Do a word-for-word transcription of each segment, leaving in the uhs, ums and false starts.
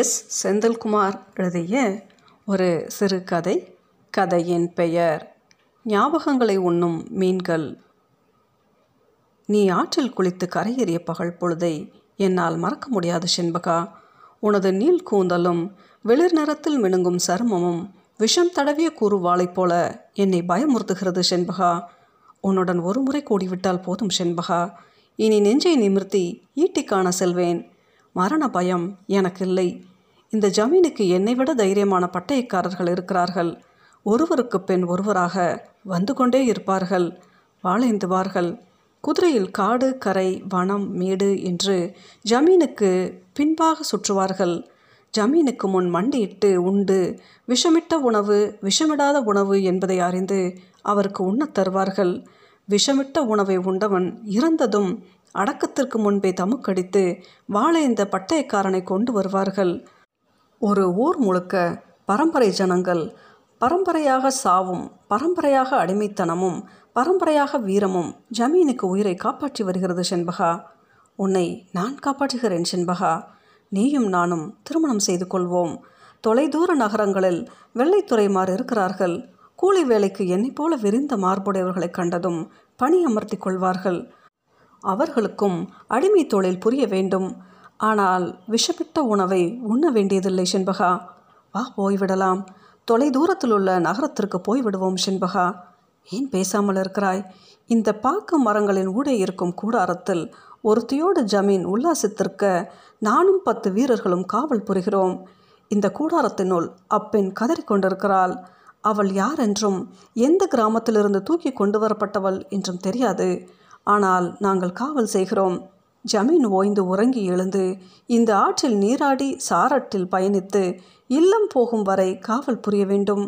S Senthilkumar எழுதிய ஒரு சிறுகதை. கதையின் பெயர் ஞாபகங்களை உண்ணும் மீன்கள். நீ ஆற்றில் குளித்து கரையேறிய பகல் பொழுதை என்னால் மறக்க முடியாது செண்பகா. உனது நீள் கூந்தலும் வெளிர் நிறத்தில் மினுங்கும் சருமமும் விஷம் தடவிய கூறுவாளை போல என்னை பயமுறுத்துகிறது செண்பகா. உன்னுடன் ஒரு முறை கூடிவிட்டால் போதும் செண்பகா, இனி நெஞ்சை நிமிர்த்தி ஈட்டி காண செல்வேன். மரண பயம் எனக்கில்லை. இந்த ஜமீனுக்கு என்னை விட தைரியமான பட்டயக்காரர்கள் இருக்கிறார்கள். ஒருவருக்கு பின் ஒருவராக வந்து கொண்டே இருப்பார்கள், வாளைந்துவார்கள். குதிரையில் காடு கரை வனம் மேடு என்று ஜமீனுக்கு பின்பாக சுற்றுவார்கள். ஜமீனுக்கு முன் மண்டியிட்டு உண்டு விஷமிட்ட உணவு விஷமிடாத உணவு என்பதை அறிந்து அவருக்கு உண்ணத் தருவார்கள். விஷமிட்ட உணவை உண்டவன் இறந்ததும் அடக்கத்திற்கு முன்பே தமுக்கடித்து வாளைந்த பட்டயக்காரனை கொண்டு வருவார்கள். ஒரு ஊர் முழுக்க பரம்பரை ஜனங்கள் பரம்பரையாக சாவும் பரம்பரையாக அடிமைத்தனமும் பரம்பரையாக வீரமும் ஜமீனுக்கு உயிரை காப்பாற்றி வருகிறது செண்பகா. உன்னை நான் காப்பாற்றுகிறேன் செண்பகா. நீயும் நானும் திருமணம் செய்து கொள்வோம். தொலைதூர நகரங்களில் வெள்ளைத்துறைமார் இருக்கிறார்கள். கூலி வேலைக்கு என்னை போல விரிந்த மார்புடையவர்களை கண்டதும் பணி அமர்த்தி கொள்வார்கள். அவர்களுக்கும் அடிமை தொழில் புரிய வேண்டும். ஆனால் விஷமிட்ட உணவை உண்ண வேண்டியதில்லை செண்பகா. வா போய்விடலாம், தொலைதூரத்தில் உள்ள நகரத்திற்கு போய்விடுவோம் செண்பகா. ஏன் பேசாமல் இருக்கிறாய்? இந்த பாக்கு மரங்களின் ஊடே இருக்கும் கூடாரத்தில் ஒருத்தியோடு ஜமீன் உல்லாசித்திருக்க நானும் பத்து வீரர்களும் காவல் புரிகிறோம். இந்த கூடாரத்தினுள் அப்பெண் கதறிக்கொண்டிருக்கிறாள். அவள் யார் என்றும் எந்த கிராமத்திலிருந்து தூக்கி கொண்டு வரப்பட்டவள் என்றும் தெரியாது. ஆனால் நாங்கள் காவல் செய்கிறோம். ஜமீன் ஓய்ந்து உறங்கி எழுந்து இந்த ஆற்றில் நீராடி சாரட்டில் பயணித்து இல்லம் போகும் வரை காவல் புரிய வேண்டும்.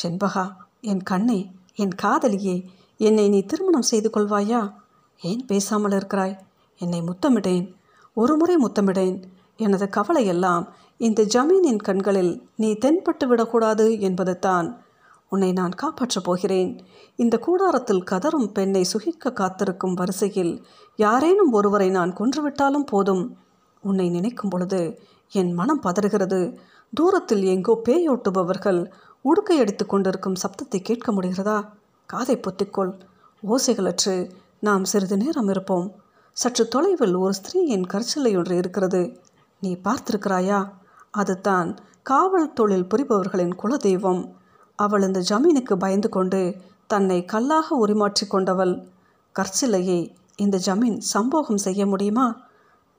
செண்பகா, என் கண்ணே, என் காதலியே, என்னை நீ திருமணம் செய்து கொள்வாயா? ஏன் பேசாமல் இருக்கிறாய்? என்னை முத்தமிடேன், ஒரு முறை முத்தமிடேன். எனது கவலையெல்லாம் இந்த ஜமீனின் கண்களில் நீ தென்பட்டு விடக்கூடாது என்பது தான். உன்னை நான் காப்பாற்றப் போகிறேன். இந்த கூடாரத்தில் கதறும் பெண்ணை சுகிக்க காத்திருக்கும் வரிசையில் யாரேனும் ஒருவரை நான் கொன்றுவிட்டாலும் போதும். உன்னை நினைக்கும் பொழுது என் மனம் பதறுகிறது. தூரத்தில் எங்கோ பேயோட்டுபவர்கள் உடுக்கையடித்து கொண்டிருக்கும் சப்தத்தை கேட்க முடிகிறதா? காதை பொத்திக்கொள். ஓசைகளற்று நாம் சிறிது நேரம் இருப்போம். சற்று தொலைவில் ஒரு ஸ்திரீயின் கற்சிலையொன்று இருக்கிறது. நீ பார்த்திருக்கிறாயா? அதுதான் காவல் தொழில் புரிபவர்களின் குலதெய்வம். அவள் இந்த ஜமீனுக்கு பயந்து கொண்டு தன்னை கல்லாக உரிமாற்றி கொண்டவள். கற்சிலையை இந்த ஜமீன் சம்போகம் செய்ய முடியுமா?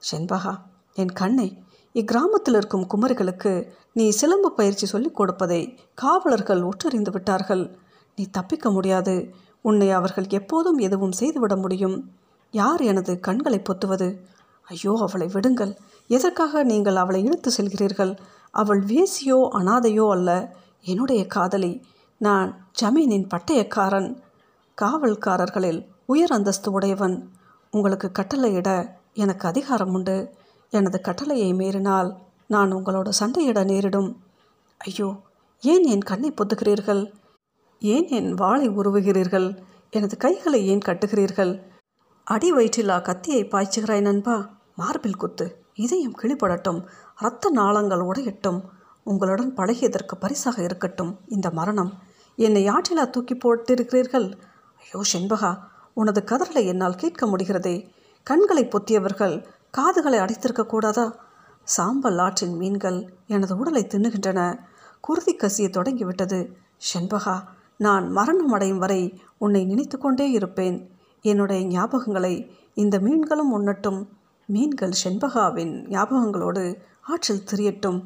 செண்பகா, என் கண்ணை, இக்கிராமத்தில் இருக்கும் குமரிகளுக்கு நீ சிலம்பு பயிற்சி சொல்லிக் கொடுப்பதை காவலர்கள் உற்றறிந்து விட்டார்கள். நீ தப்பிக்க முடியாது. உன்னை அவர்கள் எப்போதும் எதுவும் செய்துவிட முடியும். யார் எனது கண்களை பொத்துவது? ஐயோ, அவளை விடுங்கள். எதற்காக நீங்கள் அவளை இழுத்து செல்கிறீர்கள்? அவள் வேசியோ அனாதையோ அல்ல, என்னுடைய காதலி. நான் ஜமீனின் பட்டயக்காரன், காவல்காரர்களில் உயர் அந்தஸ்து உடையவன். உங்களுக்கு கட்டளையிட எனக்கு அதிகாரம் உண்டு. எனது கட்டளையை மீறினால் நான் உங்களோட சண்டையிட நேரிடும். ஐயோ, ஏன் என் கண்ணை பொத்துகிறீர்கள்? ஏன் என் வாளை உருவுகிறீர்கள்? எனது கைகளை ஏன் கட்டுகிறீர்கள்? அடி வயிற்றிலா கத்தியை பாய்ச்சுகிறாய் நண்பா. மார்பில் குத்து, இதயம் கிழிபடட்டும், இரத்த நாளங்கள் உடையட்டும். உங்களுடன் பழகியதற்கு பரிசாக இருக்கட்டும் இந்த மரணம். என்னை ஆற்றிலா தூக்கி போட்டிருக்கிறீர்கள். ஐயோ செண்பகா, உனது கதறலை என்னால் கேட்க முடிகிறதே. கண்களை பொத்தியவர்கள் காதுகளை அடைத்திருக்கக்கூடாதா? சாம்பல் ஆற்றின் மீன்கள் எனது உடலை தின்னுகின்றன. குருதி கசிய தொடங்கிவிட்டது செண்பகா. நான் மரணம் அடையும் வரை உன்னை நினைத்து கொண்டே இருப்பேன். என்னுடைய ஞாபகங்களை இந்த மீன்களும் உண்ணட்டும். மீன்கள் செண்பகாவின் ஞாபகங்களோடு ஆற்றில் திரியட்டும்.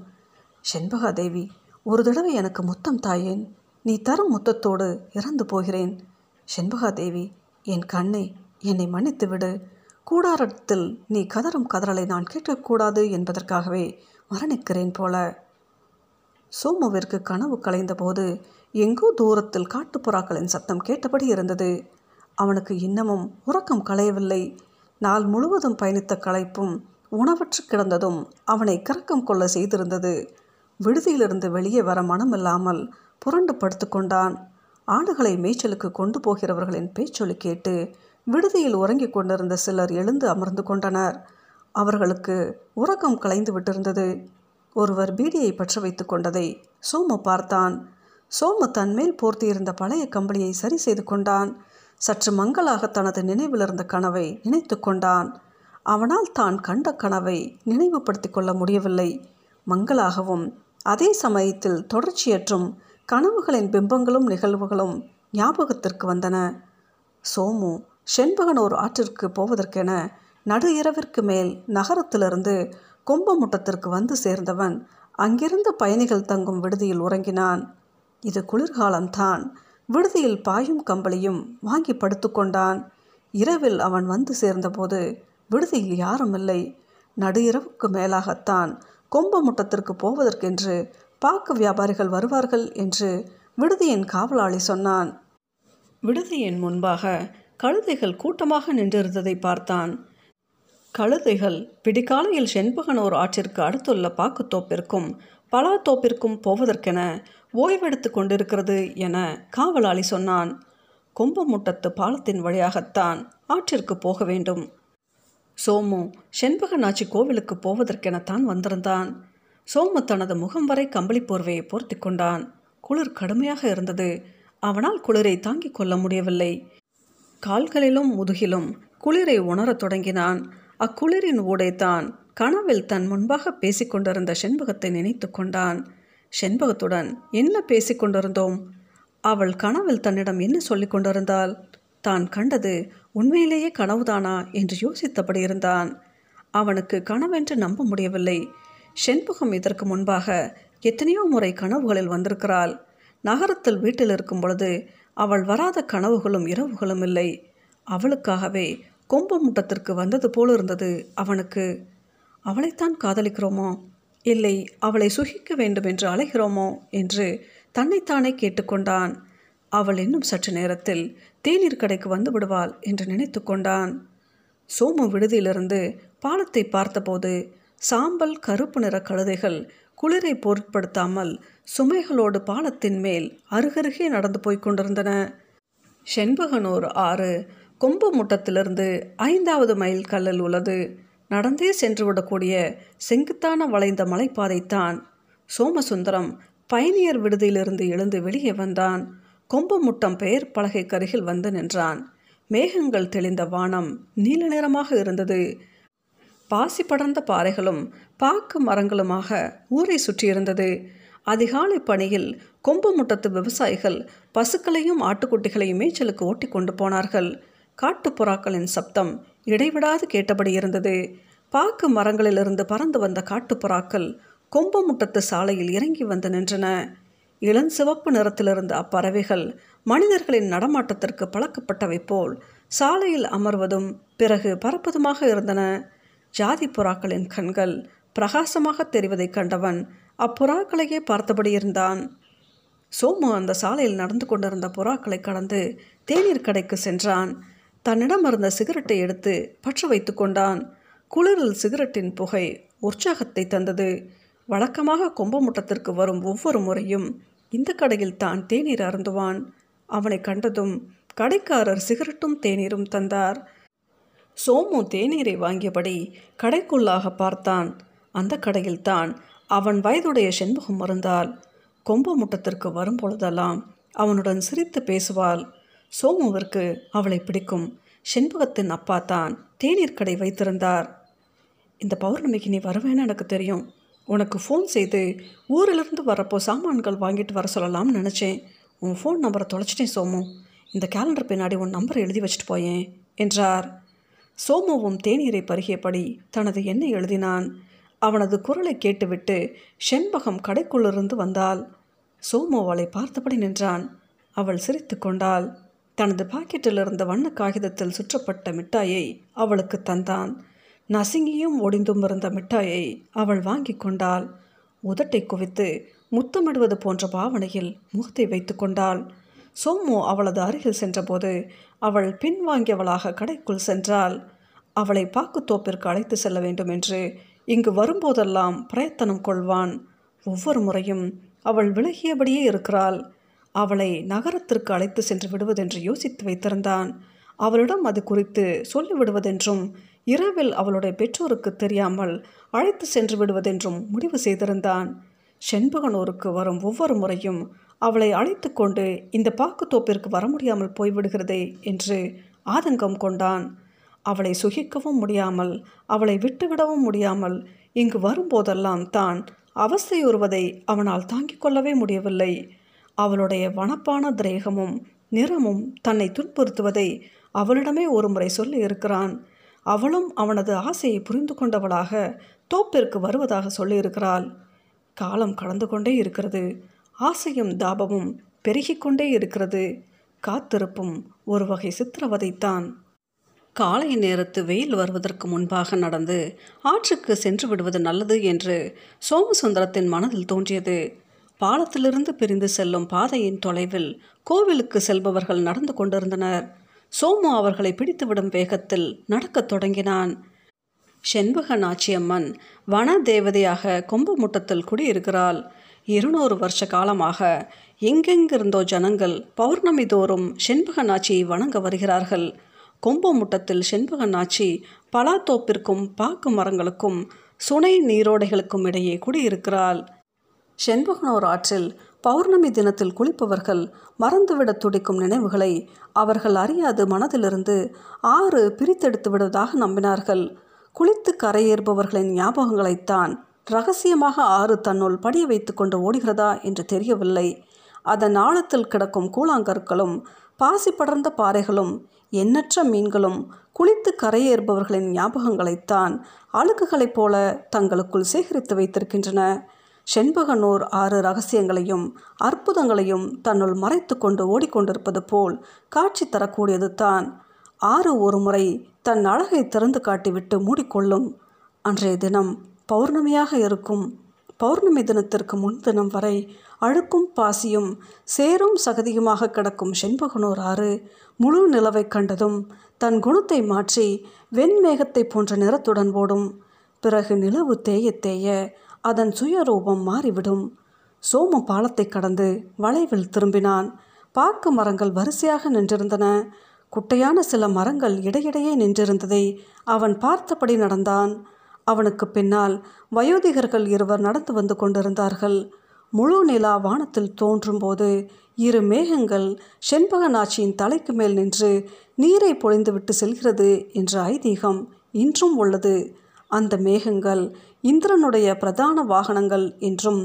செண்பகா தேவி, ஒரு தடவை எனக்கு முத்தம் தாயேன். நீ தரும் முத்தத்தோடு இறந்து போகிறேன். செண்பகா தேவி, என் கண்ணை, என்னை மன்னித்து விடு. கூடாரத்தில் நீ கதறும் கதறலை நான் கேட்கக்கூடாது என்பதற்காகவே மரணிக்கிறேன் போல. சோமுவிற்கு கனவு கலைந்தபோது எங்கோ தூரத்தில் காட்டுப்புறாக்களின் சத்தம் கேட்டபடி இருந்தது. அவனுக்கு இன்னமும் உறக்கம் களையவில்லை. நாள் முழுவதும் பயணித்த களைப்பும் உணவற்று கிடந்ததும் அவனை கறக்கம் கொள்ள செய்திருந்தது. விடுதியிலிருந்து வெளியே வர மனமில்லாமல் புரண்டு படுத்து கொண்டான். ஆடுகளை மேய்ச்சலுக்கு கொண்டு போகிறவர்களின் பேச்சொலி கேட்டு விடுதியில் உறங்கிக் கொண்டிருந்த சிலர் எழுந்து அமர்ந்து கொண்டனர். அவர்களுக்கு உறக்கம் கலைந்து விட்டிருந்தது. ஒருவர் பீடியை பற்ற வைத்து கொண்டதை சோமு பார்த்தான். சோமு தன்மேல் போர்த்தியிருந்த பழைய கம்பளியை சரி செய்து கொண்டான். சற்று மங்கலாக தனது நினைவிலிருந்த கனவை நினைத்து கொண்டான். அவனால் தான் கண்ட கனவை நினைவுபடுத்தி கொள்ள முடியவில்லை. மங்கலாகவும் அதே சமயத்தில் தொடர்ச்சியற்றும் கனவுகளின் பிம்பங்களும் நிகழ்வுகளும் ஞாபகத்திற்கு வந்தன. சோமு செண்பகனூர் ஆற்றிற்கு போவதற்கென நடு இரவிற்கு மேல் நகரத்திலிருந்து கொம்பமுட்டத்திற்கு வந்து சேர்ந்தவன் அங்கிருந்து பயணிகள் தங்கும் விடுதியில் உறங்கினான். இது குளிர்காலம்தான். விடுதியில் பாயும் கம்பளியும் வாங்கி படுத்து கொண்டான். இரவில் அவன் வந்து சேர்ந்தபோது விடுதியில் யாரும் இல்லை. நடு இரவுக்கு மேலாகத்தான் கொம்பமுட்டத்திற்கு போவதற்கென்று பாக்கு வியாபாரிகள் வருவார்கள் என்று விடுதியின் காவலாளி சொன்னான். விடுதியின் முன்பாக கழுதைகள் கூட்டமாக நின்றிருந்ததை பார்த்தான். கழுதைகள் பிடிக்காலையில் செண்பகனூர் ஆற்றிற்கு அடுத்துள்ள பாக்குத்தோப்பிற்கும் பலாத்தோப்பிற்கும் போவதற்கென ஓய்வெடுத்து கொண்டிருக்கிறது என காவலாளி சொன்னான். கொம்பமுட்டத்து பாலத்தின் வழியாகத்தான் ஆற்றிற்கு போக வேண்டும். சோமு செண்பகநாச்சி கோவிலுக்கு போவதற்கெனத்தான் வந்திருந்தான். சோமு தனது முகம் வரை கம்பளி போர்வையை போர்த்தி கொண்டான். குளிர் கடுமையாக இருந்தது. அவனால் குளிரை தாங்கிக் கொள்ள முடியவில்லை. கால்களிலும் முதுகிலும் குளிரை உணரத் தொடங்கினான். அக்குளிரின் ஊடேதான் கனவில் தன் முன்பாக பேசிக்கொண்டிருந்த செண்பகத்தை நினைத்து கொண்டான். செண்பகத்துடன் என்ன பேசிக்கொண்டிருந்தோம்? அவள் கனவில் தன்னிடம் என்ன சொல்லிக் கொண்டிருந்தாள்? தான் கண்டது உண்மையிலேயே கனவுதானா என்று யோசித்தபடி இருந்தான். அவனுக்கு கனவென்று நம்ப முடியவில்லை. செண்பகம் இதற்கு முன்பாக எத்தனையோ முறை கனவுகளில் வந்திருக்கிறாள். நகரத்தில் வீட்டில் இருக்கும் பொழுது அவள் வராத கனவுகளும் இரவுகளும் இல்லை. அவளுக்காகவே கொம்பமுட்டத்திற்கு வந்தது போல இருந்தது அவனுக்கு. அவளைத்தான் காதலிக்கிறோமோ, இல்லை அவளை சுகிக்க வேண்டும் என்று அழைகிறோமோ என்று தன்னைத்தானே கேட்டுக்கொண்டான். அவள் இன்னும் சற்று நேரத்தில் தேநீர் கடைக்கு வந்து விடுவாள் என்று நினைத்து கொண்டான். சோமு விடுதியிலிருந்து பாலத்தை பார்த்தபோது சாம்பல் கருப்பு நிற கழுதைகள் குளிரை பொருட்படுத்தாமல் சுமைகளோடு பாலத்தின் மேல் அருகருகே நடந்து போய்க் கொண்டிருந்தன. செண்பகனூர் ஆறு கொம்பமுட்டத்திலிருந்து ஐந்தாவது மைல் கல்லில் உள்ளது. நடந்தே சென்றுவிடக்கூடிய செங்குத்தான வளைந்த மலைப்பாதைத்தான். சோமசுந்தரம் பயணியர் விடுதியிலிருந்து எழுந்து வெளியே வந்தான். கொம்பமுட்டம் பெயர் பலகைக்கருகில் வந்து நின்றான். மேகங்கள் தெளிந்த வானம் நீல நிறமாக இருந்தது. பாசி படர்ந்த பாறைகளும் பாக்கு மரங்களுமாக ஊரை சுற்றியிருந்தது. அதிகாலை பணியில் கொம்பமுட்டத்து விவசாயிகள் பசுக்களையும் ஆட்டுக்குட்டிகளையும் மேய்ச்சலுக்கு ஓட்டி கொண்டு போனார்கள். காட்டுப்புறாக்களின் சப்தம் இடைவிடாது கேட்டபடி இருந்தது. பாக்கு மரங்களிலிருந்து பறந்து வந்த காட்டுப்புறாக்கள் கொம்பமுட்டத்து சாலையில் இறங்கி வந்து நின்றன. இளஞ்சிவப்பு நிறத்திலிருந்து அப்பறவைகள் மனிதர்களின் நடமாட்டத்திற்கு பழக்கப்பட்டவை போல் சாலையில் அமர்வதும் பிறகு பறப்பதுமாக இருந்தன. ஜாதி புறாக்களின் கண்கள் பிரகாசமாக தெரிவதைக் கண்டவன் அப்புறாக்களையே பார்த்தபடி இருந்தான். சோமு அந்த சாலையில் நடந்து கொண்டிருந்த புறாக்களை கடந்து தேநீர் கடைக்கு சென்றான். தன்னிடம் இருந்த சிகரெட்டை எடுத்து பற்ற வைத்து கொண்டான். குளிரில் சிகரெட்டின் புகை உற்சாகத்தை தந்தது. வழக்கமாக கொம்பமுட்டத்திற்கு வரும் ஒவ்வொரு முறையும் இந்த கடையில் தான் தேநீர் அருந்துவான். அவனை கண்டதும் கடைக்காரர் சிகரெட்டும் தேநீரும் தந்தார். சோமு தேநீரை வாங்கியபடி கடைக்குள்ளாக பார்த்தான். அந்த கடையில் தான் அவன் வயதுடைய செண்பகம் இருந்தாள். கொம்பமுட்டத்திற்கு வரும் பொழுதெல்லாம் அவனுடன் சிரித்து பேசுவாள். சோமுவிற்கு அவளை பிடிக்கும். செண்பகத்தின் அப்பா தான் தேநீர் கடை வைத்திருந்தார். இந்த பௌர்ணமிக்கு நீ வருவேன்னு எனக்கு தெரியும். உனக்கு ஃபோன் செய்து ஊரிலிருந்து வரப்போ சாமான்கள் வாங்கிட்டு வர சொல்லலாம்னு நினச்சேன். உன் ஃபோன் நம்பரை தொலைச்சிட்டேன் சோமு. இந்த கேலண்டர் பின்னாடி உன் நம்பரை எழுதி வச்சுட்டு போயேன் என்றார். சோமுவும் தேநீரை பருகியபடி தனது எண்ணை எழுதினான். அவனது குரலை கேட்டுவிட்டு செண்பகம் கடைக்குள்ளிருந்து வந்தாள். சோமு அவளை பார்த்தபடி நின்றான். அவள் சிரித்து கொண்டாள். தனது பாக்கெட்டிலிருந்த வண்ண காகிதத்தில் சுற்றப்பட்ட மிட்டாயை அவளுக்கு தந்தான். நசுங்கியும் ஒடிந்தும் இருந்த மிட்டாயை அவள் வாங்கி கொண்டாள். உதட்டை குவித்து முத்தமிடுவது போன்ற பாவனையில் முகத்தை வைத்து கொண்டாள். சோமு அவளது அருகில் சென்றபோது அவள் பின்வாங்கியவளாக கடைக்குள் சென்றாள். அவளை பாக்குத்தோப்பிற்கு அழைத்து செல்ல வேண்டும் என்று இங்கு வரும்போதெல்லாம் பிரயத்தனம் கொள்வான். ஒவ்வொரு முறையும் அவள் விலகியபடியே இருக்கிறாள். அவளை நகரத்திற்கு அழைத்து சென்று விடுவதென்று யோசித்து வைத்திருந்தான். அவளிடம் அது குறித்து சொல்லிவிடுவதென்றும் இரவில் அவளுடைய பெற்றோருக்கு தெரியாமல் அழைத்து சென்று விடுவதென்றும் முடிவு செய்திருந்தான். செண்பகனூருக்கு வரும் ஒவ்வொரு முறையும் அவளை அழைத்து கொண்டு இந்த பாக்குத்தோப்பிற்கு வர முடியாமல் போய்விடுகிறதே என்று ஆதங்கம் கொண்டான். அவளை சுகிக்கவும் முடியாமல் அவளை விட்டுவிடவும் முடியாமல் இங்கு வரும்போதெல்லாம் தான் அவஸ்தையுறுவதை அவனால் தாங்கிக் கொள்ளவே முடியவில்லை. அவளுடைய வனப்பான திரேகமும் நிறமும் தன்னை துன்புறுத்துவதை அவளிடமே ஒரு முறை சொல்லி இருக்கிறான். அவளும் அவனது ஆசையை புரிந்து கொண்டவளாக தோப்பிற்கு வருவதாக சொல்லியிருக்கிறாள். காலம் கடந்து கொண்டே இருக்கிறது. ஆசையும் தாபமும் பெருகிக்கொண்டே இருக்கிறது. காத்திருப்பும் ஒரு வகை சித்திரவதைத்தான். காலை நேரத்து வெயில் வருவதற்கு முன்பாக நடந்து ஆற்றுக்கு சென்று விடுவது நல்லது என்று சோமசுந்தரத்தின் மனதில் தோன்றியது. பாலத்திலிருந்து பிரிந்து செல்லும் பாதையின் தொலைவில் கோவிலுக்கு செல்பவர்கள் நடந்து கொண்டிருந்தனர். சோமு அவர்களை பிடித்துவிடும் வேகத்தில் நடக்கத் தொடங்கினான். செண்பக நாச்சியம்மன் வன தேவதையாக கொம்பு முட்டத்தில் குடியிருக்கிறாள். இருநூறு வருஷ காலமாக எங்கெங்கிருந்தோ ஜனங்கள் பௌர்ணமி தோறும் செண்பக நாச்சியை வணங்க வருகிறார்கள். கொம்பு முட்டத்தில் செண்பக நாச்சி பலாத்தோப்பிற்கும் பாக்கு மரங்களுக்கும் சுனை நீரோடைகளுக்கும் இடையே குடியிருக்கிறாள். செண்பகனூர் ஆற்றில் பௌர்ணமி தினத்தில் குளிப்பவர்கள் மறந்துவிட துடிக்கும் நினைவுகளை அவர்கள் அறியாது மனதிலிருந்து ஆறு பிரித்தெடுத்து விடுவதாக நம்பினார்கள். குளித்து கரையேறுபவர்களின் ஞாபகங்களைத்தான் இரகசியமாக ஆறு தன்னுள் படிய வைத்து கொண்டு ஓடுகிறதா என்று தெரியவில்லை. அதன் ஆழத்தில் கிடக்கும் கூழாங்கற்களும் பாசி படர்ந்த பாறைகளும் எண்ணற்ற மீன்களும் குளித்து கரையேறுபவர்களின் ஞாபகங்களைத்தான் அழுக்குகளைப் போல தங்களுக்குள் சேகரித்து வைத்திருக்கின்றன. செண்பகனூர் ஆறு இரகசியங்களையும் அற்புதங்களையும் தன்னுள் மறைத்து கொண்டு ஓடிக்கொண்டிருப்பது போல் காட்சி தரக்கூடியது தான். ஆறு ஒரு முறை தன் அழகை திறந்து காட்டிவிட்டு மூடிக்கொள்ளும். அன்றைய தினம் பௌர்ணமியாக இருக்கும். பௌர்ணமி தினத்திற்கு முன்தினம் வரை அழுக்கும் பாசியும் சேரும் சகதியுமாக கிடக்கும் செண்பகனூர் ஆறு முழு நிலவை கண்டதும் தன் குணத்தை மாற்றி வெண்மேகத்தை போன்ற நிறத்துடன் ஓடும். பிறகு நிலவு தேய தேய அதன் சுயரூபம் மாறிவிடும். சோமு பாலத்தை கடந்து வளைவில் திரும்பினான். பாக்கு மரங்கள் வரிசையாக நின்றிருந்தன. குட்டையான சில மரங்கள் இடையிடையே நின்றிருந்ததை அவன் பார்த்தபடி நடந்தான். அவனுக்கு பின்னால் வயோதிகர்கள் இருவர் நடந்து வந்து கொண்டிருந்தார்கள். முழு நிலா வானத்தில் தோன்றும் போது இரு மேகங்கள் செண்பக நாச்சியின் தலைக்கு மேல் நின்று நீரை பொழிந்துவிட்டு செல்கிறது என்ற ஐதீகம் இன்றும் உள்ளது. அந்த மேகங்கள் இந்திரனுடைய பிரதான வாகனங்கள் என்றும்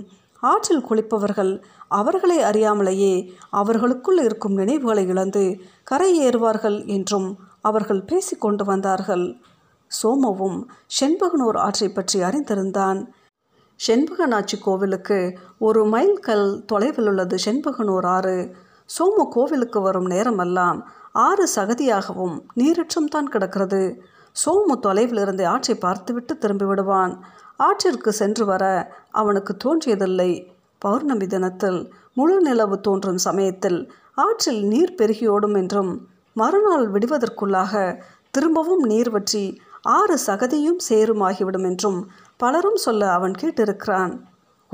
ஆற்றில் குளிப்பவர்கள் அவர்களை அறியாமலேயே அவர்களுக்குள் இருக்கும் நினைவுகளை இழந்து கரையேறுவார்கள் என்றும் அவர்கள் பேசி கொண்டு வந்தார்கள். சோமவும் செண்பகனூர் ஆற்றை பற்றி அறிந்திருந்தான். செண்பகநாச்சி கோவிலுக்கு ஒரு மைல் கல் தொலைவில் உள்ளது செண்பகனூர் ஆறு. சோமு கோவிலுக்கு வரும் நேரமெல்லாம் ஆறு சகதியாகவும் நீரற்றும் தான் கிடக்கிறது. சோமு தொலைவிலிருந்து ஆற்றை பார்த்துவிட்டு திரும்பிவிடுவான். ஆற்றிற்கு சென்று வர அவனுக்கு தோன்றியதில்லை. பௌர்ணமி தினத்தில் முழு நிலவு தோன்றும் சமயத்தில் ஆற்றில் நீர் பெருகியோடும் என்றும் மறுநாள் விடுவதற்குள்ளாக திரும்பவும் நீர் வற்றி ஆறு சகதியும் சேருமாகிவிடும் என்றும் பலரும் சொல்ல அவன் கேட்டிருக்கிறான்.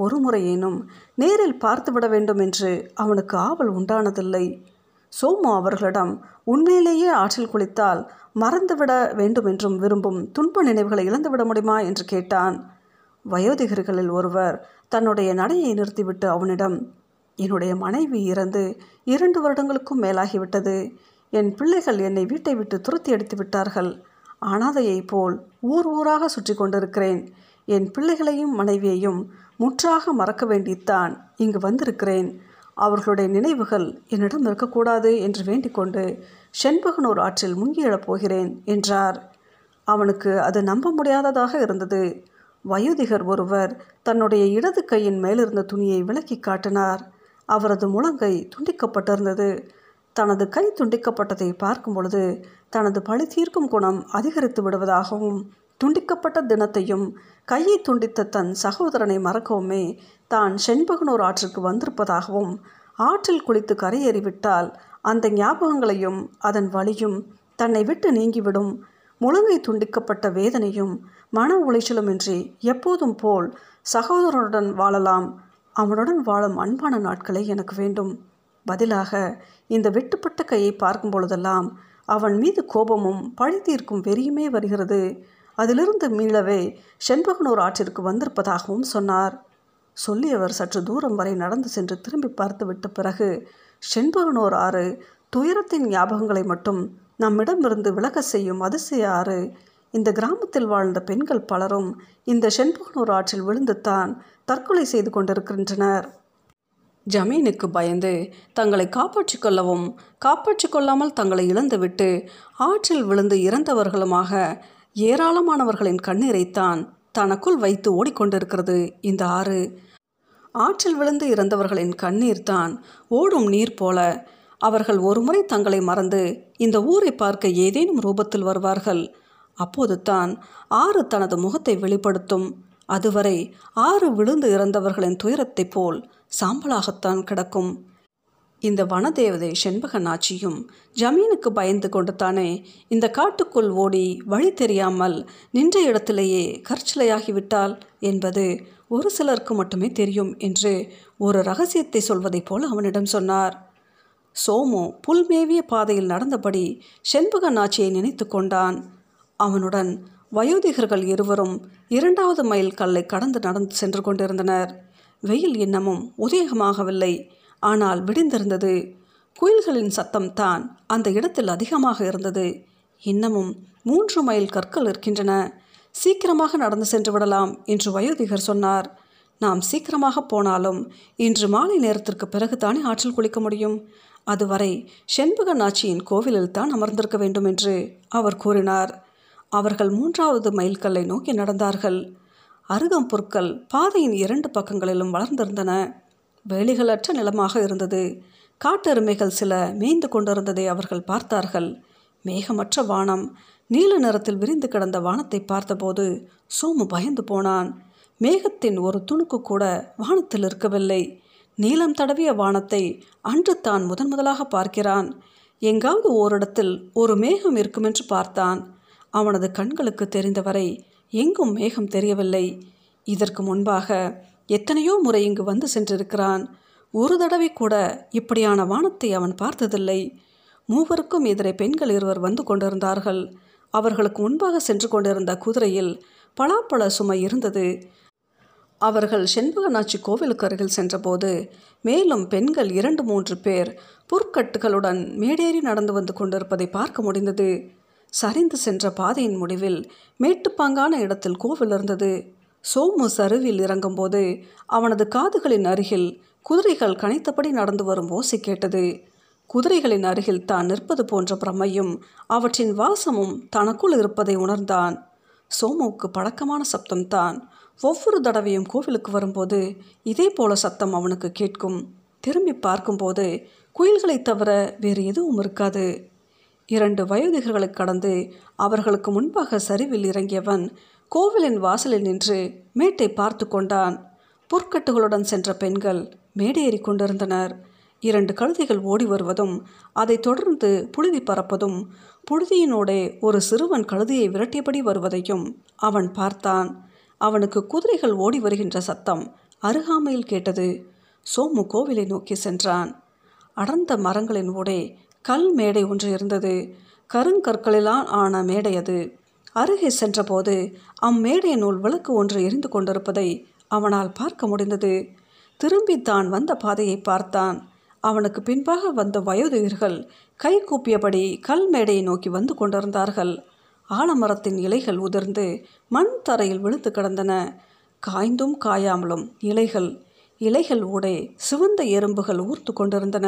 ஒரு முறையேனும் நேரில் பார்த்துவிட வேண்டும் என்று அவனுக்கு ஆவல் உண்டானதில்லை. சோமு அவர்களிடம் உண்மையிலேயே ஆற்றில் குளித்தால் மறந்துவிட வேண்டுமென்றும் விரும்பும் துன்ப நினைவுகளை இழந்துவிட முடியுமா என்று கேட்டான். வயோதிகர்களில் ஒருவர் தன்னுடைய நடையை நிறுத்திவிட்டு அவனிடம், என்னுடைய மனைவி இறந்து இரண்டு வருடங்களுக்கும் மேலாகிவிட்டது. என் பிள்ளைகள் என்னை வீட்டை விட்டு துரத்தி அடித்து விட்டார்கள். அனாதையைப் போல் ஊர் ஊராக சுற்றி கொண்டிருக்கிறேன். என் பிள்ளைகளையும் மனைவியையும் முற்றாக மறக்க வேண்டித்தான் இங்கு வந்திருக்கிறேன். அவர்களுடைய நினைவுகள் என்னிடம் இருக்கக்கூடாது என்று வேண்டிக் கொண்டு செண்பகனூர் ஆற்றில் முங்கியெழப் போகிறேன் என்றார். அவனுக்கு அது நம்ப முடியாததாக இருந்தது. வயோதிகர் ஒருவர் தன்னுடைய இடது கையின் மேலிருந்த துணியை விலக்கி காட்டினார். அவரது முழங்கை துண்டிக்கப்பட்டிருந்தது. தனது கை துண்டிக்கப்பட்டதை பார்க்கும் பொழுது தனது பழி தீர்க்கும் குணம் அதிகரித்து விடுவதாகவும் துண்டிக்கப்பட்ட தினத்தையும் கையை துண்டித்த தன் சகோதரனை மறக்கவுமே தான் செண்பகனூர் ஆற்றுக்கு வந்திருப்பதாகவும் ஆற்றில் குளித்து கரையேறிவிட்டால் அந்த ஞாபகங்களையும் அதன் வலியும் தன்னை விட்டு நீங்கிவிடும். முழுங்கை துண்டிக்கப்பட்ட வேதனையும் மன உளைச்சலுமின்றி எப்போதும் போல் சகோதரனுடன் வாழலாம். அவனுடன் வாழும் அன்பான நாட்களை எனக்கு வேண்டும். பதிலாக இந்த வெட்டுப்பட்ட கையை பார்க்கும் பொழுதெல்லாம் அவன் மீது கோபமும் பழி தீர்க்கும் வெறியுமே வருகிறது. அதிலிருந்து மீளவே செண்பகனூர் ஆற்றிற்கு வந்திருப்பதாகவும் சொன்னார். சொல்லியவர் சற்று தூரம் வரை நடந்து சென்று திரும்பி பார்த்துவிட்ட பிறகு, செண்பகனூர் ஆறு துயரத்தின் ஞாபகங்களை மட்டும் நம்மிடமிருந்து விலக செய்யும் அதிசய ஆறு. இந்த கிராமத்தில் வாழ்ந்த பெண்கள் பலரும் இந்த செண்பகனூர் ஆற்றில் விழுந்துத்தான் தற்கொலை செய்து கொண்டிருக்கின்றனர். ஜமீனுக்கு பயந்து தங்களை காப்பாற்றி கொள்ளவும் காப்பாற்றி கொள்ளாமல் தங்களை இழந்துவிட்டு ஆற்றில் விழுந்து இறந்தவர்களுமாக ஏராளமானவர்களின் கண்ணீரைத்தான் தனக்குள் வைத்து ஓடிக்கொண்டிருக்கிறது இந்த ஆறு. ஆற்றில் விழுந்து இறந்தவர்களின் கண்ணீர்தான் ஓடும் நீர் போல. அவர்கள் ஒருமுறை தங்களை மறந்து இந்த ஊரை பார்க்க ஏதேனும் ரூபத்தில் வருவார்கள். அப்போது தான் ஆறு தனது முகத்தை வெளிப்படுத்தும். அதுவரை ஆறு விழுந்து இறந்தவர்களின் துயரத்தை போல் சாம்பலாகத்தான் கிடக்கும். இந்த வனதேவதை செண்பக நாச்சியும் ஜமீனுக்கு பயந்து கொண்டுத்தானே இந்த காட்டுக்குள் ஓடி வழி தெரியாமல் நின்ற இடத்திலேயே கற்சிலையாகிவிட்டாள் என்பது ஒரு சிலருக்கு மட்டுமே தெரியும் என்று ஒரு ரகசியத்தை சொல்வதைப் போல் அவனிடம் சொன்னார். சோமு புல்மேவிய பாதையில் நடந்தபடி செண்பக நாச்சியை நினைத்து கொண்டான். அவனுடன் வயோதிகர்கள் இருவரும் இரண்டாவது மைல் கல்லை கடந்து நடந்து சென்று கொண்டிருந்தனர். வெயில் இன்னமும் உதயமாகவில்லை. ஆனால் விடிந்திருந்தது. குயில்களின் சத்தம்தான் அந்த இடத்தில் அதிகமாக இருந்தது. இன்னமும் மூன்று மைல் கற்கள் இருக்கின்றன. சீக்கிரமாக நடந்து சென்று விடலாம் என்று வயோதிகர் சொன்னார். நாம் சீக்கிரமாக போனாலும் இன்று மாலை நேரத்திற்கு பிறகுதானே ஆற்றில் குளிக்க முடியும். அதுவரை செண்பக நாச்சியின் கோவிலில் தான் அமர்ந்திருக்க வேண்டும் என்று அவர் கூறினார். அவர்கள் மூன்றாவது மைல்கல்லை நோக்கி நடந்தார்கள். அருகம்புற்கள் பாதையின் இரண்டு பக்கங்களிலும் வளர்ந்திருந்தன. வேலிகளற்ற நிலமாக இருந்தது. காட்டெருமைகள் சில மேய்ந்து கொண்டிருந்ததை அவர்கள் பார்த்தார்கள். மேகமற்ற வானம். நீல நிறத்தில் விரிந்து கிடந்த வானத்தை பார்த்தபோது சோமு பயந்து போனான். மேகத்தின் ஒரு துணுக்கு கூட வானத்தில் இருக்கவில்லை. நீலம் தடவிய வானத்தை அன்று தான் முதன் முதலாக பார்க்கிறான். எங்காவது ஓரிடத்தில் ஒரு மேகம் இருக்குமென்று பார்த்தான். அவனது கண்களுக்கு தெரிந்தவரை எங்கும் மேகம் தெரியவில்லை. இதற்கு முன்பாக எத்தனையோ முறை இங்கு வந்து சென்றிருக்கிறான். ஒரு தடவை கூட இப்படியான வானத்தை அவன் பார்த்ததில்லை. மூவருக்கும் எதிரே பெண்கள் இருவர் வந்து கொண்டிருந்தார்கள். அவர்களுக்கு முன்பாக சென்று கொண்டிருந்த குதிரையில் பலாப்பழ சுமை இருந்தது. அவர்கள் செண்பகநாச்சி கோவிலுக்கு அருகில் சென்றபோது மேலும் பெண்கள் இரண்டு மூன்று பேர் புற்கட்டுகளுடன் மேடேறி நடந்து வந்து கொண்டிருப்பதை பார்க்க முடிந்தது. சரிந்து சென்ற பாதையின் முடிவில் மேட்டுப்பாங்கான இடத்தில் கோவில் இருந்தது. சோமு சருவில் இறங்கும்போது அவனது காதுகளின் அருகில் குதிரைகள் கனைத்தபடி நடந்து வரும் ஓசை கேட்டது. குதிரைகளின் அருகில் தான் நிற்பது போன்ற பிரமையும் அவற்றின் வாசமும் தனக்குள் இருப்பதை உணர்ந்தான். சோமுவுக்கு பழக்கமான சப்தம்தான். ஒவ்வொரு தடவையும் கோவிலுக்கு வரும்போது இதே போல சத்தம் அவனுக்கு கேட்கும். திரும்பி பார்க்கும்போது குயில்களை தவிர வேறு எதுவும் இருக்காது. இரண்டு வயோதிகர்களை கடந்து அவர்களுக்கு முன்பாக சரிவில் இறங்கியவன் கோவிலின் வாசலில் நின்று மேட்டை பார்த்து கொண்டான். புற்கட்டுகளுடன் சென்ற பெண்கள் மேடேறி கொண்டிருந்தனர். இரண்டு கழுதைகள் ஓடி வருவதும் அதை தொடர்ந்து புழுதி பறப்பதும் புழுதியினோடே ஒரு சிறுவன் கழுதையை விரட்டியபடி வருவதையும் அவன் பார்த்தான். அவனுக்கு குதிரைகள் ஓடி வருகின்ற சத்தம் அருகாமையில் கேட்டது. சோமு கோவிலை நோக்கி சென்றான். அடர்ந்த மரங்களின் ஊடே கல் மேடை ஒன்று இருந்தது. கருங்கற்களிலால் ஆன மேடை அது. அருகே சென்றபோது அம்மேடையினுள் விளக்கு ஒன்று எரிந்து கொண்டிருப்பதை அவனால் பார்க்க முடிந்தது. திரும்பி தான் வந்த பாதையை பார்த்தான். அவனுக்கு பின்பாக வந்த வயோதிகர்கள் கை கூப்பியபடி கல் மேடையை நோக்கி வந்து கொண்டிருந்தார்கள். ஆலமரத்தின் இலைகள் உதிர்ந்து மண் தரையில் விழுந்து கிடந்தன. காய்ந்தும் காயாமலும் இலைகள். இலைகள் ஊடே சிவந்த எறும்புகள் ஊர்த்து கொண்டிருந்தன.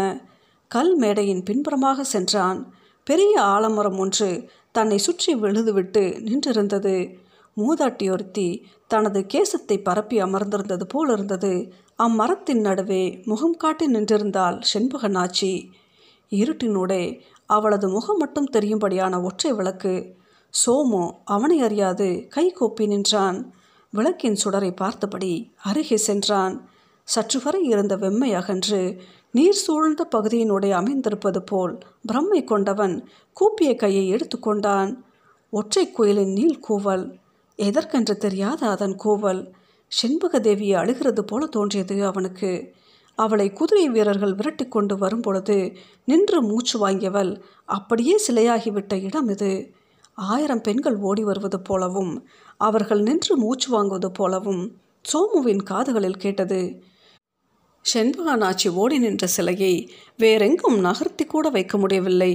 கல் மேடையின் பின்புறமாக சென்றான். பெரிய ஆலமரம் ஒன்று தன்னை சுற்றி விழுதுவிட்டு நின்றிருந்தது. மூதாட்டியொருத்தி தனது கேசத்தை பரப்பி அமர்ந்திருந்தது போலிருந்தது. அம்மரத்தின் நடுவே முகம் காட்டி நின்றிருந்தாள் செண்பக நாச்சி. இருட்டினூடே அவளது முகம் மட்டும் தெரியும்படியான ஒற்றை விளக்கு. சோமு அவனை அறியாது கை கோப்பி நின்றான். விளக்கின் சுடரை பார்த்தபடி அருகே சென்றான். சற்றுவரை இருந்த வெம்மை அகன்று நீர் சூழ்ந்த பகுதியினுடைய அமைந்திருப்பது போல் பிரம்மை கொண்டவன் கூப்பிய கையை எடுத்து கொண்டான். ஒற்றை குயிலின் நீள் கூவல். எதற்கென்று தெரியாத அதன் கூவல் செண்பக தேவியை அழுகிறது போல தோன்றியது அவனுக்கு. அவளை குதிரை வீரர்கள் விரட்டி கொண்டு வரும்பொழுது நின்று மூச்சு வாங்கியவள் அப்படியே சிலையாகிவிட்ட இடம் இது. ஆயிரம் பெண்கள் ஓடி வருவது போலவும் அவர்கள் நின்று மூச்சு வாங்குவது போலவும் சோமுவின் காதுகளில் கேட்டது. செண்பகநாச்சி ஓடி நின்ற சிலையை வேறெங்கும் நகர்த்தி கூட வைக்க முடியவில்லை.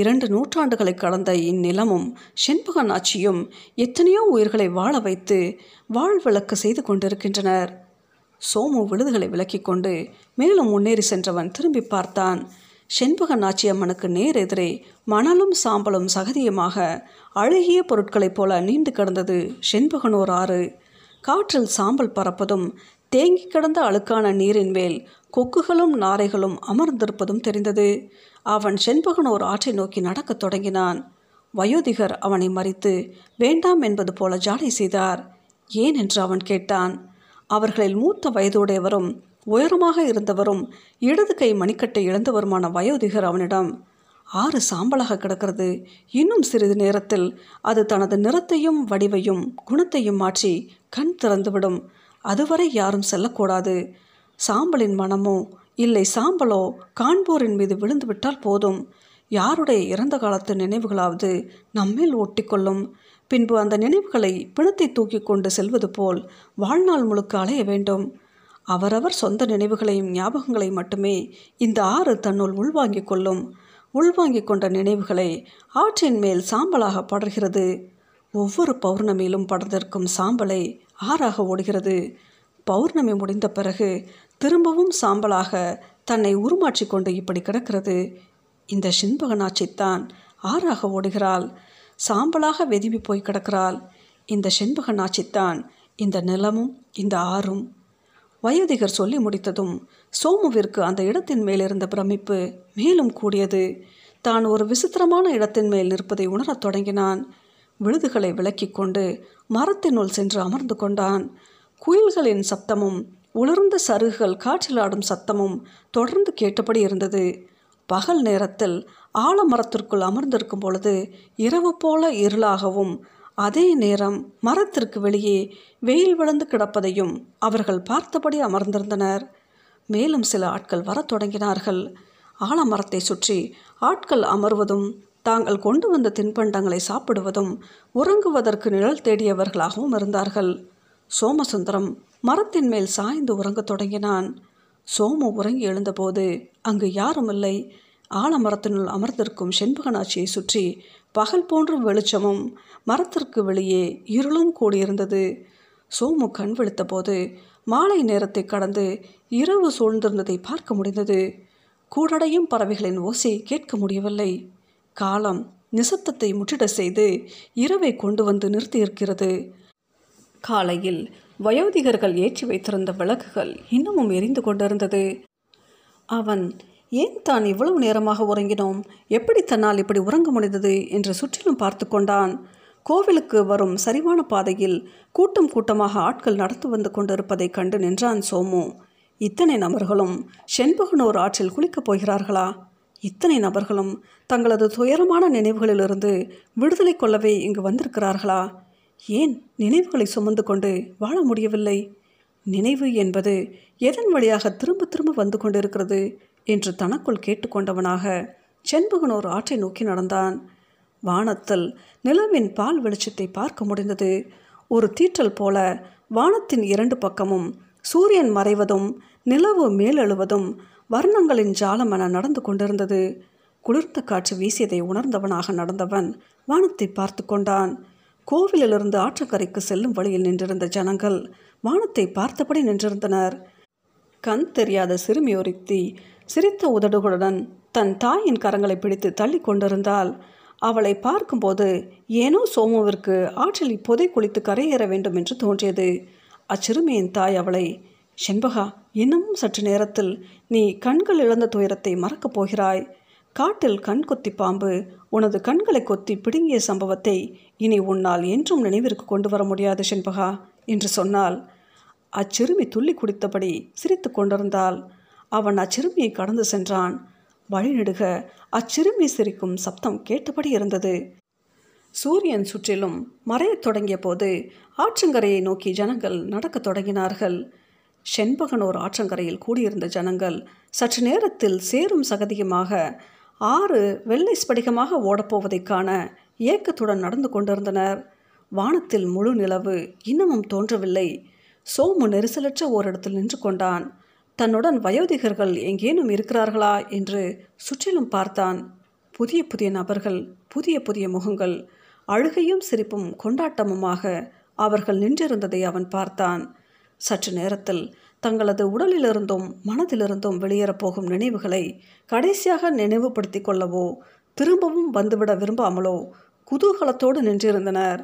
இரண்டு நூற்றாண்டுகளை கடந்த இந்நிலமும் செண்பகநாச்சியும் எத்தனையோ உயிர்களை வாழ வைத்து வாழ்விளக்கு செய்து கொண்டிருக்கின்றனர். சோமு விழுதுகளை விலக்கி கொண்டு மேலும் முன்னேறி சென்றவன் திரும்பி பார்த்தான். செண்பகநாச்சி அம்மனுக்கு நேர் எதிரே மணலும் சாம்பலும் சகதியமாக அழகிய பொருட்களைப் போல நீண்டு கிடந்தது செண்பகனூர் ஆறு. காற்றில் சாம்பல் பறப்பதும் தேங்கி கிடந்த அழுக்கான நீரின் மேல் கொக்குகளும் நாரைகளும் அமர்ந்திருப்பதும் தெரிந்தது. அவன் செண்பகனூர் ஆற்றை நோக்கி நடக்கத் தொடங்கினான். வயோதிகர் அவனை மறித்து வேண்டாம் என்பது போல ஜாடை செய்தார். ஏன் என்று அவன் கேட்டான். அவர்களில் மூத்த வயதுடையவரும் உயரமாக இருந்தவரும் இடது கை மணிக்கட்டை இழந்தவருமான வயோதிகர் அவனிடம், ஆறு சாம்பலாக கிடக்கிறது, இன்னும் சிறிது நேரத்தில் அது தனது நிறத்தையும் வடிவையும் குணத்தையும் மாற்றி கண் திறந்துவிடும், அதுவரை யாரும் செல்லக்கூடாது, சாம்பலின் மனமோ இல்லை சாம்பலோ காண்போரின் மீது விழுந்துவிட்டால் போதும், யாருடைய இறந்த காலத்து நினைவுகளாவது நம்மேல் ஒட்டிக்கொள்ளும், பின்பு அந்த நினைவுகளை பிணத்தை தூக்கி கொண்டு செல்வது போல் வாழ்நாள் முழுக்க அலைய வேண்டும், அவரவர் சொந்த நினைவுகளையும் ஞாபகங்களையும் மட்டுமே இந்த ஆறு தன்னுள் உள்வாங்கிக் கொள்ளும், உள்வாங்கிக் கொண்ட நினைவுகளை ஆற்றின் மேல் சாம்பலாக படர்கிறது, ஒவ்வொரு பௌர்ணமியிலும் படர்ந்திருக்கும் சாம்பலை ஆறாக ஓடுகிறது, பௌர்ணமி முடிந்த பிறகு திரும்பவும் சாம்பலாக தன்னை உருமாற்றி கொண்டு இப்படி கிடக்கிறது. இந்த செண்பகநாச்சித்தான் ஆறாக ஓடுகிறாள், சாம்பலாக வெதும்பி போய் கிடக்கிறாள். இந்த செண்பகநாச்சித்தான் இந்த நிலமும் இந்த ஆறும். வயோதிகர் சொல்லி முடித்ததும் சோமுவிற்கு அந்த இடத்தின் மேலிருந்த பிரமிப்பு மேலும் கூடியது. தான் ஒரு விசித்திரமான இடத்தின் மேல் நிற்பதை உணரத் தொடங்கினான். விழுதுகளை விலக்கி கொண்டு மரத்தினுள் சென்று அமர்ந்து கொண்டான். குயில்களின் சத்தமும் உலர்ந்த சருகுகள் காற்றிலாடும் சத்தமும் தொடர்ந்து கேட்டபடி இருந்தது. பகல் நேரத்தில் ஆலமரத்திற்குள் அமர்ந்திருக்கும் பொழுது இரவு போல இருளாகவும் அதே நேரம் மரத்திற்கு வெளியே வெயில் விழுந்து கிடப்பதையும் அவர்கள் பார்த்தபடி அமர்ந்திருந்தனர். மேலும் சில ஆட்கள் வரத் தொடங்கினார்கள். ஆலமரத்தை சுற்றி ஆட்கள் அமர்வதும் தாங்கள் கொண்டு வந்த தின்பண்டங்களை சாப்பிடுவதும் உறங்குவதற்கு நிழல் தேடியவர்களாகவும் இருந்தார்கள். சோமசுந்தரம் மரத்தின் மேல் சாய்ந்து உறங்கத் தொடங்கினான். சோமு உறங்கி எழுந்தபோது அங்கு யாரும் இல்லை. ஆலமரத்தினுள் அமர்ந்திருக்கும் செண்பகநாச்சியை சுற்றி பகல் போன்ற வெளிச்சமும் மரத்திற்கு வெளியே இருளும் கூடியிருந்தது. சோமு கண் விழித்த போது மாலை நேரத்தை கடந்து இரவு சூழ்ந்திருந்ததை பார்க்க முடிந்தது. கூடடையும் பறவைகளின் ஓசையை கேட்க முடியவில்லை. காலம் நிசப்தத்தை முற்றிட செய்து இரவை கொண்டு வந்து நிறுத்தியிருக்கிறது. காலையில் வயோதிகர்கள் ஏற்றி வைத்திருந்த விளக்குகள் இன்னமும் எரிந்து கொண்டிருந்தது. அவன் ஏன் தான் இவ்வளவு நேரமாக உறங்கினோம், எப்படி தன்னால் இப்படி உறங்க முடிந்தது என்று சுற்றிலும் பார்த்து கொண்டான். கோவிலுக்கு வரும் சரிவான பாதையில் கூட்டம் கூட்டமாக ஆட்கள் நடந்து வந்து கொண்டிருப்பதை கண்டு நின்றான் சோமு. இத்தனை நபர்களும் செண்பகனூர் ஆற்றில் குளிக்கப் போகிறார்களா? இத்தனை நபர்களும் தங்களது துயரமான நினைவுகளிலிருந்து விடுதலை கொள்ளவே இங்கு வந்திருக்கிறார்களா? ஏன் நினைவுகளை சுமந்து கொண்டு வாழ முடியவில்லை? நினைவு என்பது எதன் வழியாக திரும்ப திரும்ப வந்து கொண்டிருக்கிறது என்று தனக்குள் கேட்டுக்கொண்டவனாக செண்பகனூர் ஆற்றை நோக்கி நடந்தான். வானத்தில் நிலவின் பால் வெளிச்சத்தை பார்க்க முடிந்தது. ஒரு தீற்றல் போல வானத்தின் இரண்டு பக்கமும் சூரியன் மறைவதும் நிலவு மேலெழுவதும் வர்ணங்களின் ஜாலமென நடந்து கொண்டிருந்தது. குளிர்ந்த காற்று வீசியதை உணர்ந்தவனாக நடந்தவன் வானத்தை பார்த்து கொண்டான். கோவிலிலிருந்து ஆற்றக்கரைக்கு செல்லும் வழியில் நின்றிருந்த ஜனங்கள் வானத்தை பார்த்தபடி நின்றிருந்தனர். கண் தெரியாத சிறுமி ஒருத்தி சிரித்த உதடுகளுடன் தன் தாயின் கரங்களை பிடித்து தள்ளி கொண்டிருந்தாள். அவளை பார்க்கும்போது ஏனோ சோமுவிற்கு ஆற்றில் இப்போதே குளித்து கரையேற வேண்டும் என்று தோன்றியது. அச்சிறுமியின் தாய் அவளை, செண்பகா, இன்னமும் சற்று நேரத்தில் நீ கண்கள் இழந்த துயரத்தை மறக்கப் போகிறாய். காட்டில் கண்கொத்தி பாம்பு உனது கண்களை கொத்தி பிடுங்கிய சம்பவத்தை இனி உன்னால் என்றும் நினைவிற்கு கொண்டு வர முடியாது செண்பகா என்று சொன்னாள். அச்சிறுமி துள்ளி குடித்தபடி சிரித்து கொண்டிருந்தாள். அவன் அச்சிறுமியை கடந்து சென்றான். வழிநெடுக அச்சிறுமி சிரிக்கும் சப்தம் கேட்டபடி இருந்தது. சூரியன் சுற்றிலும் மறையத் தொடங்கிய போது ஆற்றங்கரையை நோக்கி ஜனங்கள் நடக்கத் தொடங்கினார்கள். செண்பகனூர் ஆற்றங்கரையில் கூடியிருந்த ஜனங்கள் சற்று நேரத்தில் சேரும் சகதியுமாக ஆறு வெள்ளை ஸ்படிகமாக ஓடப்போவதைக் காண ஏக்கத்துடன் நடந்து கொண்டிருந்தனர். வானத்தில் முழு நிலவு இன்னமும் தோன்றவில்லை. சோமு நெரிசலற்ற ஓரிடத்தில் நின்று கொண்டான். தன்னுடன் வயோதிகர்கள் எங்கேனும் இருக்கிறார்களா என்று சுற்றிலும் பார்த்தான். புதிய புதிய நபர்கள், புதிய புதிய முகங்கள், அழுகையும் சிரிப்பும் கொண்டாட்டமுமாக அவர்கள் நின்றிருந்ததை அவன் பார்த்தான். சற்று நேரத்தில் தங்களது உடலிலிருந்தும் மனதிலிருந்தும் வெளியேறப்போகும் நினைவுகளை கடைசியாக நினைவுபடுத்தி கொள்ளவோ திரும்பவும் வந்துவிட விரும்பாமலோ குதூகலத்தோடு நின்றிருந்தனர்.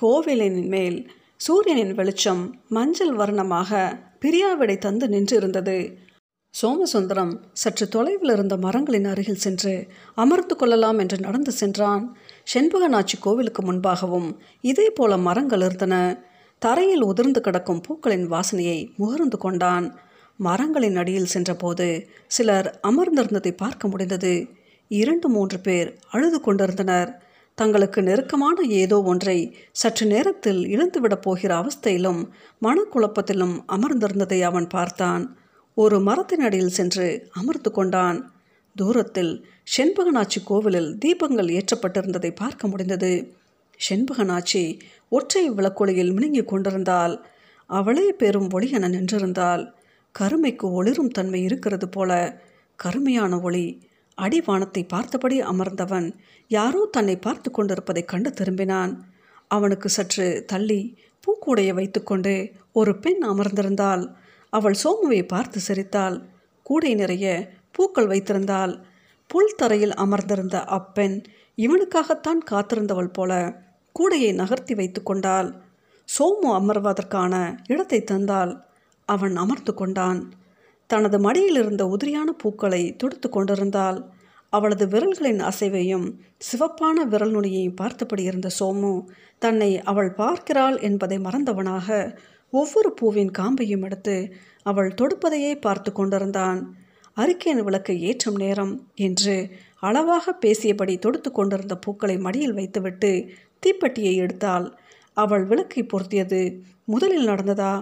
கோவிலின் மேல் சூரியனின் வெளிச்சம் மஞ்சள் வர்ணமாக பிரியாவிடை தந்து நின்றிருந்தது. சோமசுந்தரம் சற்று தொலைவில் இருந்த மரங்களின் அருகில் சென்று அமர்ந்து கொள்ளலாம் என்று நடந்து சென்றான். செண்பகநாச்சி கோவிலுக்கு முன்பாகவும் இதே போல மரங்கள் இருந்தன. தரையில் உதிர்ந்து கிடக்கும் பூக்களின் வாசனையை முகர்ந்து கொண்டான். மரங்களின் அடியில் சென்றபோது சிலர் அமர்ந்திருந்ததை பார்க்க முடிந்தது. இரண்டு மூன்று பேர் அழுது கொண்டிருந்தனர். தங்களுக்கு நெருக்கமான ஏதோ ஒன்றை சற்று நேரத்தில் இழந்துவிடப் போகிற அவஸ்தையிலும் மனக்குழப்பத்திலும் அமர்ந்திருந்ததை அவன் பார்த்தான். ஒரு மரத்தின் அடியில் சென்று அமர்ந்து கொண்டான். தூரத்தில் செண்பகநாச்சி கோவிலில் தீபங்கள் ஏற்றப்பட்டிருந்ததை பார்க்க முடிந்தது. செண்பகநாச்சி ஒற்றை விளக்கொலியில் மினுங்கி கொண்டிருந்தாள். அவளே பெரும் ஒளி என நின்றிருந்தாள். கருமைக்கு ஒளிரும் தன்மை இருக்கிறது போல கருமையான ஒளி. அடிவானத்தை பார்த்தபடி அமர்ந்தவன் யாரோ தன்னை பார்த்து கொண்டிருப்பதை கண்டு திரும்பினான். அவனுக்கு சற்று தள்ளி பூக்கூடையை வைத்துக்கொண்டு ஒரு பெண் அமர்ந்திருந்தாள். அவள் சோமுவை பார்த்து சிரித்தாள். கூடை நிறைய பூக்கள் வைத்திருந்தாள். புல் தரையில் அமர்ந்திருந்த அப்பெண் இவனுக்காகத்தான் காத்திருந்தவள் போல கூடையை நகர்த்தி வைத்து கொண்டாள். சோமு அமர்வதற்கான இடத்தை தந்தாள். அவன் அமர்ந்து கொண்டான். தனது மடியில் இருந்த உதிரியான பூக்களை துடுத்து கொண்டிருந்தாள். அவளது விரல்களின் அசைவையும் சிவப்பான விரல் நுனியையும் பார்த்தபடி இருந்த சோமு தன்னை அவள் பார்க்கிறாள் என்பதை மறந்தவனாக ஒவ்வொரு பூவின் காம்பையும் எடுத்து அவள் தொடுப்பதையே பார்த்து கொண்டிருந்தான். அருக்கேன் விளக்கு ஏற்றும் நேரம் என்று அளவாக பேசியபடி தொடுத்து கொண்டிருந்த பூக்களை மடியில் வைத்துவிட்டு தீப்பெட்டியை எடுத்தாள். அவள் விளக்கை பொருத்தியது முதலில் நடந்ததா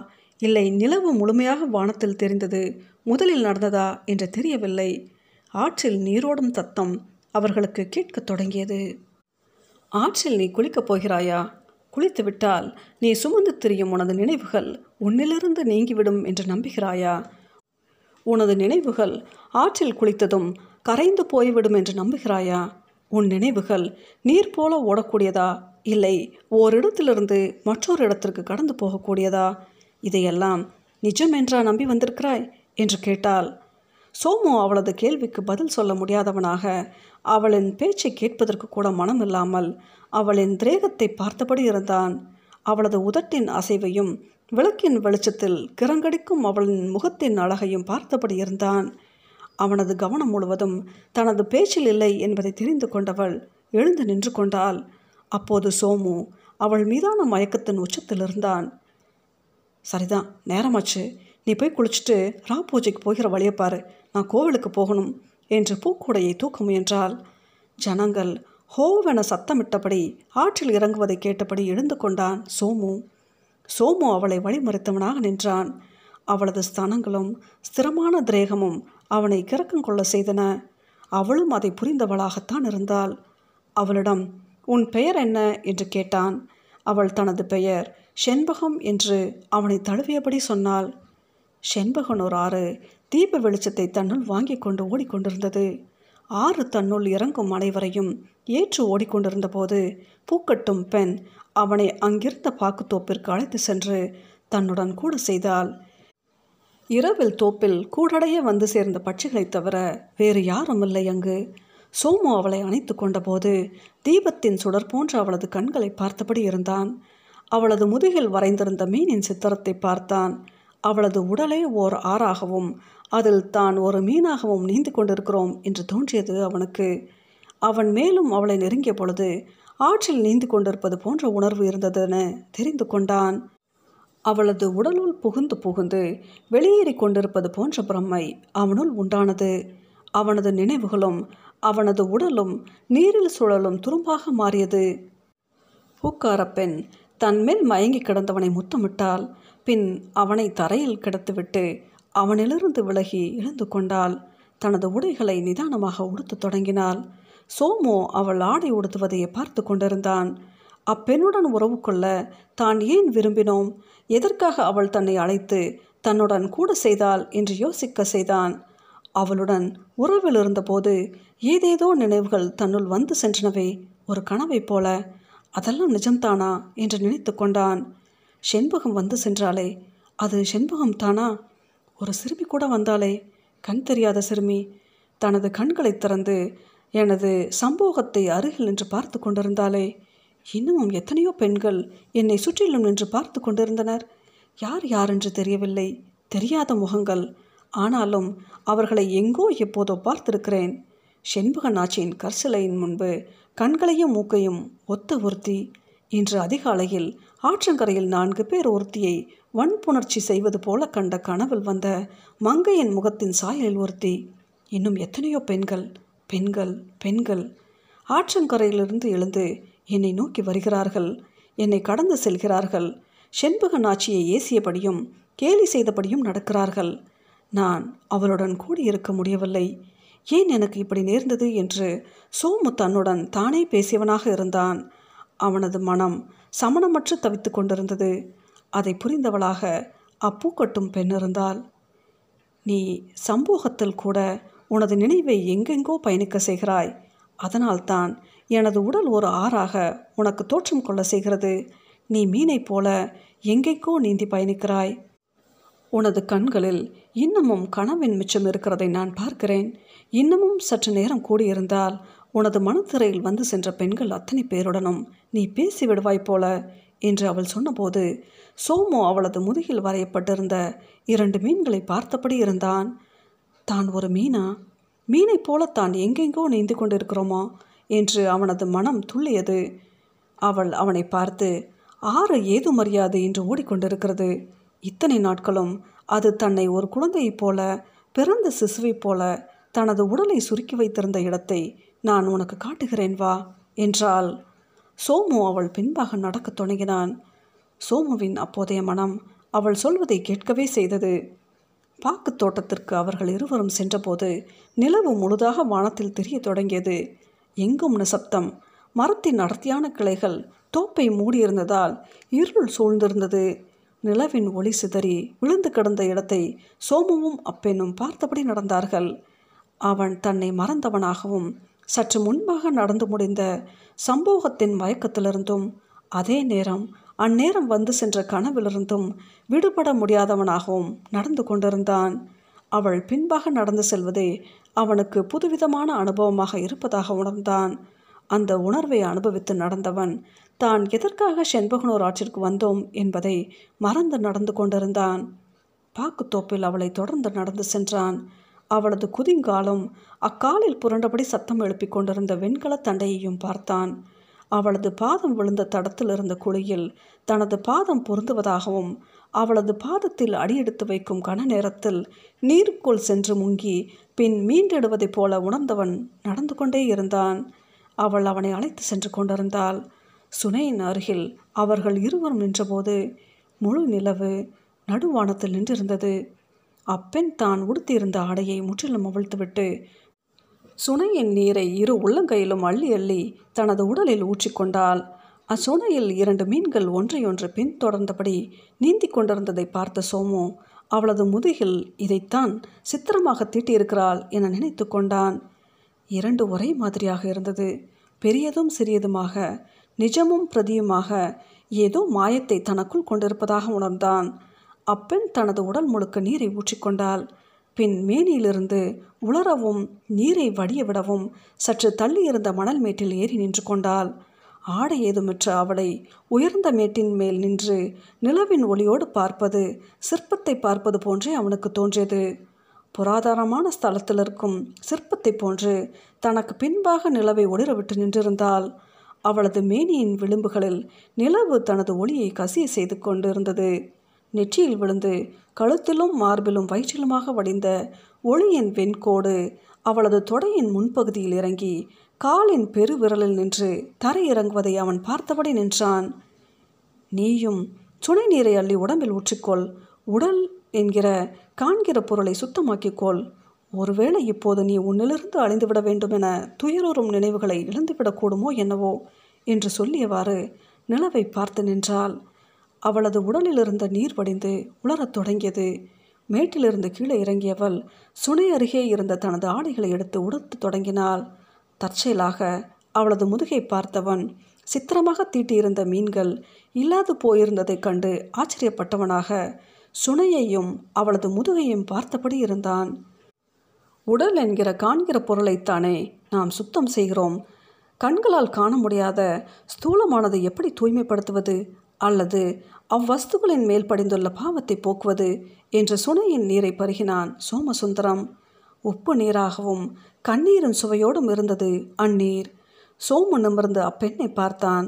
இல்லை நிலவு முழுமையாக வானத்தில் தெரிந்தது முதலில் நடந்ததா என்று தெரியவில்லை. ஆற்றில் நீரோடும் தத்தம் அவர்களுக்கு கேட்கத் தொடங்கியது. ஆற்றில் நீ குளிக்கப் போகிறாயா? குளித்துவிட்டால் நீ சுமந்து திரியும் உனது நினைவுகள் உன்னிலிருந்து நீங்கிவிடும் என்று நம்புகிறாயா? உனது நினைவுகள் ஆற்றில் குளித்ததும் கரைந்து போய்விடும் என்று நம்புகிறாயா? உன் நினைவுகள் நீர் போல ஓடக்கூடியதா இல்லை ஓரிடத்திலிருந்து மற்றொரு இடத்திற்கு கடந்து போகக்கூடியதா? இதையெல்லாம் நிஜம் என்றா நம்பி வந்திருக்கிறாய் என்று கேட்டாள். சோமு அவளது கேள்விக்கு பதில் சொல்ல முடியாதவனாக அவளின் பேச்சை கேட்பதற்கு கூட மனம் இல்லாமல் அவளின் திரேகத்தை பார்த்தபடி இருந்தான். அவளது உதட்டின் அசைவையும் விளக்கின் வெளிச்சத்தில் கிரங்கடிக்கும் அவளின் முகத்தின் அழகையும் பார்த்தபடி இருந்தான். அவனது கவனம் முழுவதும் தனது பேச்சில் இல்லை என்பதை தெரிந்து கொண்டவள் எழுந்து நின்று கொண்டாள். அப்போது சோமு அவள் மீதான மயக்கத்தின் உச்சத்தில் இருந்தான். சரிதான், நேரமாச்சு, நீ போய் குளிச்சுட்டு ரா பூஜைக்கு போகிற வழியப்பாரு, நான் கோவிலுக்கு போகணும் என்று பூக்கூடையை தூக்க முயன்றாள். ஜனங்கள் ஹோவென சத்தமிட்டபடி ஆற்றில் இறங்குவதை கேட்டபடி எழுந்து கொண்டான் சோமு. சோமு அவளை வழிமறித்தவனாக நின்றான். அவளது ஸ்தனங்களும் ஸ்திரமான திரேகமும் அவனை கிறக்கங்கொள்ள செய்தன. அவளும் அதை புரிந்தவளாகத்தான் இருந்தாள். அவளிடம் உன் பெயர் என்ன என்று கேட்டான். அவள் தனது பெயர் செண்பகம் என்று அவனை தழுவியபடி சொன்னாள். செண்பகனூர் ஆறு தீப வெளிச்சத்தை தன்னுள் வாங்கி கொண்டு ஓடிக்கொண்டிருந்தது. ஆறு தன்னுள் இறங்கும் அனைவரையும் ஏற்று ஓடிக்கொண்டிருந்த போது பூக்கட்டும் பெண் அவனை அங்கிருந்த பாக்குத்தோப்பிற்கு அழைத்து சென்று தன்னுடன் கூட செய்தாள். இரவில் தோப்பில் கூடடைய வந்து சேர்ந்த பட்சிகளைத் தவிர வேறு யாரும் இல்லை அங்கு. சோமு அவளை அணைத்து கொண்டபோது தீபத்தின் சுடர் போன்ற அவளது கண்களை பார்த்தபடி இருந்தான். அவளது முதுகில் வரைந்திருந்த மீனின் சித்திரத்தை பார்த்தான். அவளது உடலை ஓர் ஆறாகவும் அதில் தான் ஒரு மீனாகவும் நீந்து கொண்டிருக்கிறோம் என்று தோன்றியது அவனுக்கு. அவன் மேலும் அவளை நெருங்கிய பொழுது ஆற்றில் நீந்து கொண்டிருப்பது போன்ற உணர்வு இருந்ததென தெரிந்து கொண்டான். அவளது உடலுள் புகுந்து புகுந்து வெளியேறி கொண்டிருப்பது போன்ற பிரமை அவனுள் உண்டானது. அவனது நினைவுகளும் அவனது உடலும் நீரில் சுழலும் துரும்பாக மாறியது. பூக்கார பெண் தன்மேல் மயங்கி கிடந்தவனை முத்தமிட்டாள். பின் அவனை தரையில் கிடத்துவிட்டு அவனிலிருந்து விலகி எழுந்து கொண்டாள். தனது உடைகளை நிதானமாக உடுத்து தொடங்கினாள். சோமு அவள் ஆடை உடுத்துவதையே பார்த்து கொண்டிருந்தான். அப்பெண்ணுடன் உறவு கொள்ள தான் ஏன் விரும்பினோம், எதற்காக அவள் தன்னை அழைத்து தன்னுடன் கூட செய்தாள் என்று யோசிக்க செய்தான். அவளுடன் உறவில் இருந்தபோது ஏதேதோ நினைவுகள் தன்னுள் வந்து சென்றனவே, ஒரு கனவை போல. அதெல்லாம் நிஜம்தானா என்று நினைத்து கொண்டான். செண்பகம் வந்து சென்றாளே, அது செண்பகம் தானா? ஒரு சிறுமி கூட வந்தாளே, கண் தெரியாத சிறுமி. தனது கண்களை திறந்து எனது சம்போகத்தை அருகில் நின்று பார்த்து கொண்டிருந்தாளே. இன்னமும் எத்தனையோ பெண்கள் என்னை சுற்றிலும் நின்று பார்த்து கொண்டிருந்தனர். யார் யாரென்று தெரியவில்லை, தெரியாத முகங்கள். ஆனாலும் அவர்களை எங்கோ எப்போதோ பார்த்திருக்கிறேன். செண்பக நாச்சியின் கற்சிலையின் முன்பு கண்களையும் மூக்கையும் ஒத்த ஒருத்தி. இன்று அதிகாலையில் ஆற்றங்கரையில் நான்கு பேர் ஒருத்தியை வன்புணர்ச்சி செய்வது போல கண்ட கனவில் வந்த மங்கையின் முகத்தின் சாயலில் ஒருத்தி. இன்னும் எத்தனையோ பெண்கள், பெண்கள், பெண்கள் ஆற்றங்கரையிலிருந்து எழுந்து என்னை நோக்கி வருகிறார்கள், என்னை கடந்து செல்கிறார்கள். செண்பக நாச்சியை ஏசியபடியும் கேலி செய்தபடியும் நடக்கிறார்கள். நான் அவளுடன் கூடியிருக்க முடியவில்லை. ஏன் எனக்கு இப்படி நேர்ந்தது என்று சோமு தன்னுடன் தானே பேசியவனாக இருந்தான். அவனது மனம் சமணமற்று தவித்து கொண்டிருந்தது. அதை புரிந்தவளாக அப்பூக்கட்டும் பெண் இருந்தாள். நீ சமூகத்தில் கூட உனது நினைவை எங்கெங்கோ பயணிக்க செய்கிறாய். அதனால்தான் எனது உடல் ஒரு ஆறாக உனக்கு தோற்றம் கொள்ள செய்கிறது. நீ மீனை போல எங்கேக்கோ நீந்தி பயணிக்கிறாய். உனது கண்களில் இன்னமும் கனவின் மிச்சம் இருக்கிறதை நான் பார்க்கிறேன். இன்னமும் சற்று நேரம் கூடியிருந்தால் உனது மனத்திரையில் வந்து சென்ற பெண்கள் அத்தனை பேருடனும் நீ பேசிவிடுவாய் போல என்று அவள் சொன்னபோது சோமு அவளது முதுகில் வரையப்பட்டிருந்த இரண்டு மீன்களை பார்த்தபடி இருந்தான். தான் ஒரு மீனா, மீனை போல தான் எங்கெங்கோ நீந்து கொண்டிருக்கிறோமா என்று அவனது மனம் துள்ளியது. அவள் அவனை பார்த்து, ஆறு ஏது மரியாது என்று ஓடிக்கொண்டிருக்கிறது. இத்தனை நாட்களும் அது தன்னை ஒரு குழந்தையைப் போல, பிறந்த சிசுவைப் போல தனது உடலை சுருக்கி வைத்திருந்த இடத்தை நான் உனக்கு காட்டுகிறேன் வா என்றாள். சோமு அவள் பின்பாக நடக்கத் தொடங்கினான். சோமுவின் அப்போதைய மனம் அவள் சொல்வதை கேட்கவே செய்தது. பாக்கு தோட்டத்திற்கு அவர்கள் இருவரும் சென்றபோது நிலவு முழுதாக வானத்தில் தெரிய தொடங்கியது. எங்கும் நிசப்தம். மரத்தின் அடர்த்தியான கிளைகள் தோப்பை மூடியிருந்ததால் இருள் சூழ்ந்திருந்தது. நிலவின் ஒளி சிதறி விழுந்து கிடந்த இடத்தை சோமுவும் அப்பெண்ணும் பார்த்தபடி நடந்தார்கள். அவன் தன்னை மறந்தவனாகவும் சற்று முன்பாக நடந்து முடிந்த சம்போகத்தின் மயக்கத்திலிருந்தும் அதே நேரம் அந்நேரம் வந்து சென்ற கனவிலிருந்தும் விடுபட முடியாதவனாகவும் நடந்து கொண்டிருந்தான். அவள் பின்பாக நடந்து செல்வதே அவனுக்கு புதுவிதமான அனுபவமாக இருப்பதாக உணர்ந்தான். அந்த உணர்வை அனுபவித்து நடந்தவன் தான் எதற்காக செண்பகனூர் ஆற்றிற்கு வந்தோம் என்பதை மறந்து நடந்து கொண்டிருந்தான். பாக்குத்தோப்பில் அவளை தொடர்ந்து நடந்து சென்றான். அவளது குதிங்காலும் அக்காலில் புரண்டபடி சத்தம் எழுப்பி கொண்டிருந்த வெண்கல தண்டையையும் பார்த்தான். அவளது பாதம் விழுந்த தடத்தில் இருந்த குழியில் தனது பாதம் பொருந்துவதாகவும் அவளது பாதத்தில் அடியெடுத்து வைக்கும் கன நேரத்தில் நீருக்குள் சென்று முங்கி பின் மீண்டெடுவதைப் போல உணர்ந்தவன் நடந்து கொண்டே இருந்தான். அவள் அவனை அழைத்து சென்று கொண்டிருந்தாள். சுனையின் அருகில் அவர்கள் இருவரும் நின்றபோது முழு நிலவு நடுவானத்தில் நின்றிருந்தது. அப்பெண் தான் உடுத்தியிருந்த ஆடையை முற்றிலும் அவிழ்த்துவிட்டு சுனையின் நீரை இரு உள்ளங்கையிலும் அள்ளி அள்ளி தனது உடலில் ஊற்றிக்கொண்டாள். அச்சுனையில் இரண்டு மீன்கள் ஒன்றையொன்று பின் தொடர்ந்தபடி நீந்தி கொண்டிருந்ததை பார்த்த சோமு அவளது முதுகில் இதைத்தான் சித்திரமாக தீட்டியிருக்கிறாள் என நினைத்து கொண்டான். இரண்டு ஒரே மாதிரியாக இருந்தது. பெரியதும் சிறியதுமாக, நிஜமும் பிரதியுமாக ஏதோ மாயத்தை தனக்குள் கொண்டிருப்பதாக உணர்ந்தான். அப்பெண் தனது உடல் முழுக்க நீரை ஊற்றிக்கொண்டாள். பின் மேனியிலிருந்து உலரவும் நீரை வடிய விடவும் சற்று தள்ளி இருந்த மணல் மேட்டில் ஏறி நின்று கொண்டாள். ஆடை ஏதுமற்ற அவளை உயர்ந்த மேட்டின் மேல் நின்று நிலவின் ஒளியோடு பார்ப்பது சிற்பத்தை பார்ப்பது போன்றே அவனுக்கு தோன்றியது. புராதாரமான ஸ்தலத்தில் இருக்கும் சிற்பத்தை போன்று தனக்கு பின்பாக நிலவை ஒளிரவிட்டு நின்றிருந்தாள். அவளது மேனியின் விளிம்புகளில் நிலவு தனது ஒளியை கசிய செய்து கொண்டிருந்தது. நெற்றியில் விழுந்து கழுத்திலும் மார்பிலும் வயிற்றிலுமாக வடிந்த ஒளியின் வெண்கோடு அவளது தொடையின் முன்பகுதியில் இறங்கி காலின் பெருவிரலில் நின்று தரையிறங்குவதை அவன் பார்த்தபடி நின்றான். நீயும் சுனை நீரை அள்ளி உடம்பில் ஊற்றிக்கொள். உடல் என்கிற காண்கிற பொருளை சுத்தமாக்கிக்கொள். ஒருவேளை இப்போது நீ உன்னிலிருந்து அழிந்துவிட வேண்டுமென துயரூறும் நினைவுகளை இழந்துவிடக்கூடுமோ என்னவோ என்று சொல்லியவாறு நிலவை பார்த்து நின்றாள். அவளது உடலிலிருந்த நீர் வடிந்து உலரத் தொடங்கியது. மேட்டிலிருந்து கீழே இறங்கியவள் சுனை அருகே இருந்த தனது ஆடைகளை எடுத்து உடுத்து தொடங்கினாள். தற்செயலாக அவளது முதுகை பார்த்தவன் சித்திரமாக தீட்டியிருந்த மீன்கள் இல்லாது போயிருந்ததைக் கண்டு ஆச்சரியப்பட்டவனாக சுனையையும் அவளது முதுகையும் பார்த்தபடி இருந்தான். உடல் என்கிற காண்கிற பொருளைத்தானே நாம் சுத்தம் செய்கிறோம். கண்களால் காண முடியாத ஸ்தூலமானதை எப்படி தூய்மைப்படுத்துவது அல்லது அவ்வஸ்துகளின் மேல் படிந்துள்ள பாவத்தை போக்குவது என்று சுனையின் நீரை பருகினான் சோமசுந்தரம். உப்பு நீராகவும் கண்ணீரின் சுவையோடும் இருந்தது அந்நீர். சோமு நிமிர்ந்து அப்பெண்ணை பார்த்தான்.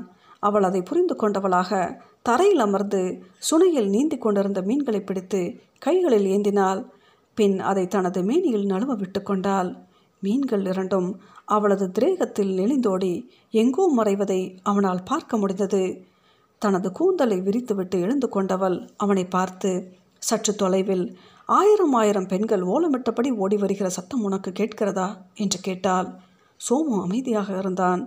அவள் அதை புரிந்து கொண்டவளாக தரையில் அமர்ந்து சுனையில் நீந்தி கொண்டிருந்த மீன்களை பிடித்து கைகளில் ஏந்தினாள். பின் அதை தனது மேனியில் நழுவ விட்டு கொண்டாள். மீன்கள் இரண்டும் அவளது திரேகத்தில் நெளிந்தோடி எங்கோ மறைவதை அவனால் பார்க்க முடிந்தது. தனது கூந்தலை விரித்துவிட்டு எழுந்து கொண்டவள் அவனை பார்த்து, சற்று தொலைவில் ஆயிரம் ஆயிரம் பெண்கள் ஓலமிட்டபடி ஓடி வருகிற சத்தம் உனக்கு கேட்கிறதா என்று கேட்டாள். சோமு அமைதியாக இருந்தான்.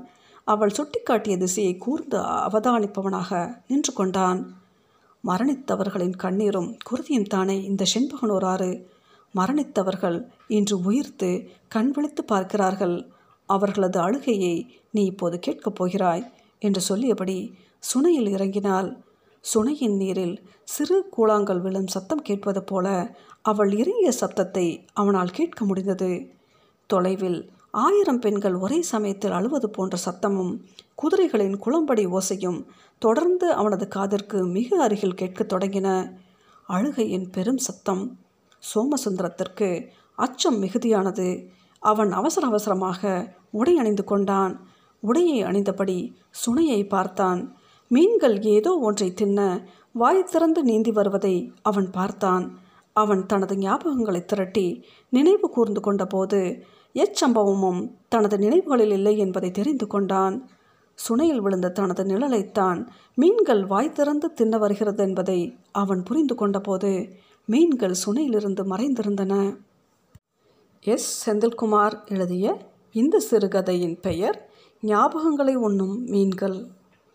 அவள் சுட்டிக்காட்டிய திசையை கூர்ந்து அவதானிப்பவனாக நின்று கொண்டான். மரணித்தவர்களின் கண்ணீரும் குருதியும் தானே இந்த செண்பகனூர் ஆறு. மரணித்தவர்கள் இன்று உயிர்த்து கண் விழித்து பார்க்கிறார்கள். அவர்களது அழுகையை நீ இப்போது கேட்கப் போகிறாய் என்று சொல்லியபடி சுனையில் இறங்கினாள். சுனையின் நீரில் சிறு கூழாங்கல் விழும் சத்தம் கேட்பது போல அவள் இறங்கிய சத்தத்தை அவனால் கேட்க முடிந்தது. தொலைவில் ஆயிரம் பெண்கள் ஒரே சமயத்தில் அழுவது போன்ற சத்தமும் குதிரைகளின் குளம்படி ஓசையும் தொடர்ந்து அவனது காதிற்கு மிக அருகில் கேட்கத் தொடங்கின. அழுகையின் பெரும் சத்தம் சோமசுந்தரத்திற்கு அச்சம் மிகுதியானது. அவன் அவசர அவசரமாக உடை அணிந்து கொண்டான். உடையை அணிந்தபடி சுனையை பார்த்தான். மீன்கள் ஏதோ ஒன்றை தின்ன வாய் திறந்து நீந்தி வருவதை அவன் பார்த்தான். அவன் தனது ஞாபகங்களை திரட்டி நினைவு கூர்ந்து கொண்டபோது எச்சம்பவமும் தனது நினைவுகளில் இல்லை என்பதை தெரிந்து கொண்டான். சுனையில் விழுந்த தனது நிழலைத்தான் மீன்கள் வாய் திறந்து தின்ன வருகிறது என்பதை அவன் புரிந்து கொண்டபோது மீன்கள் சுனையிலிருந்து மறைந்திருந்தன. எஸ். செந்தில்குமார் எழுதிய இந்த சிறுகதையின் பெயர் ஞாபகங்களை உண்ணும் மீன்கள்.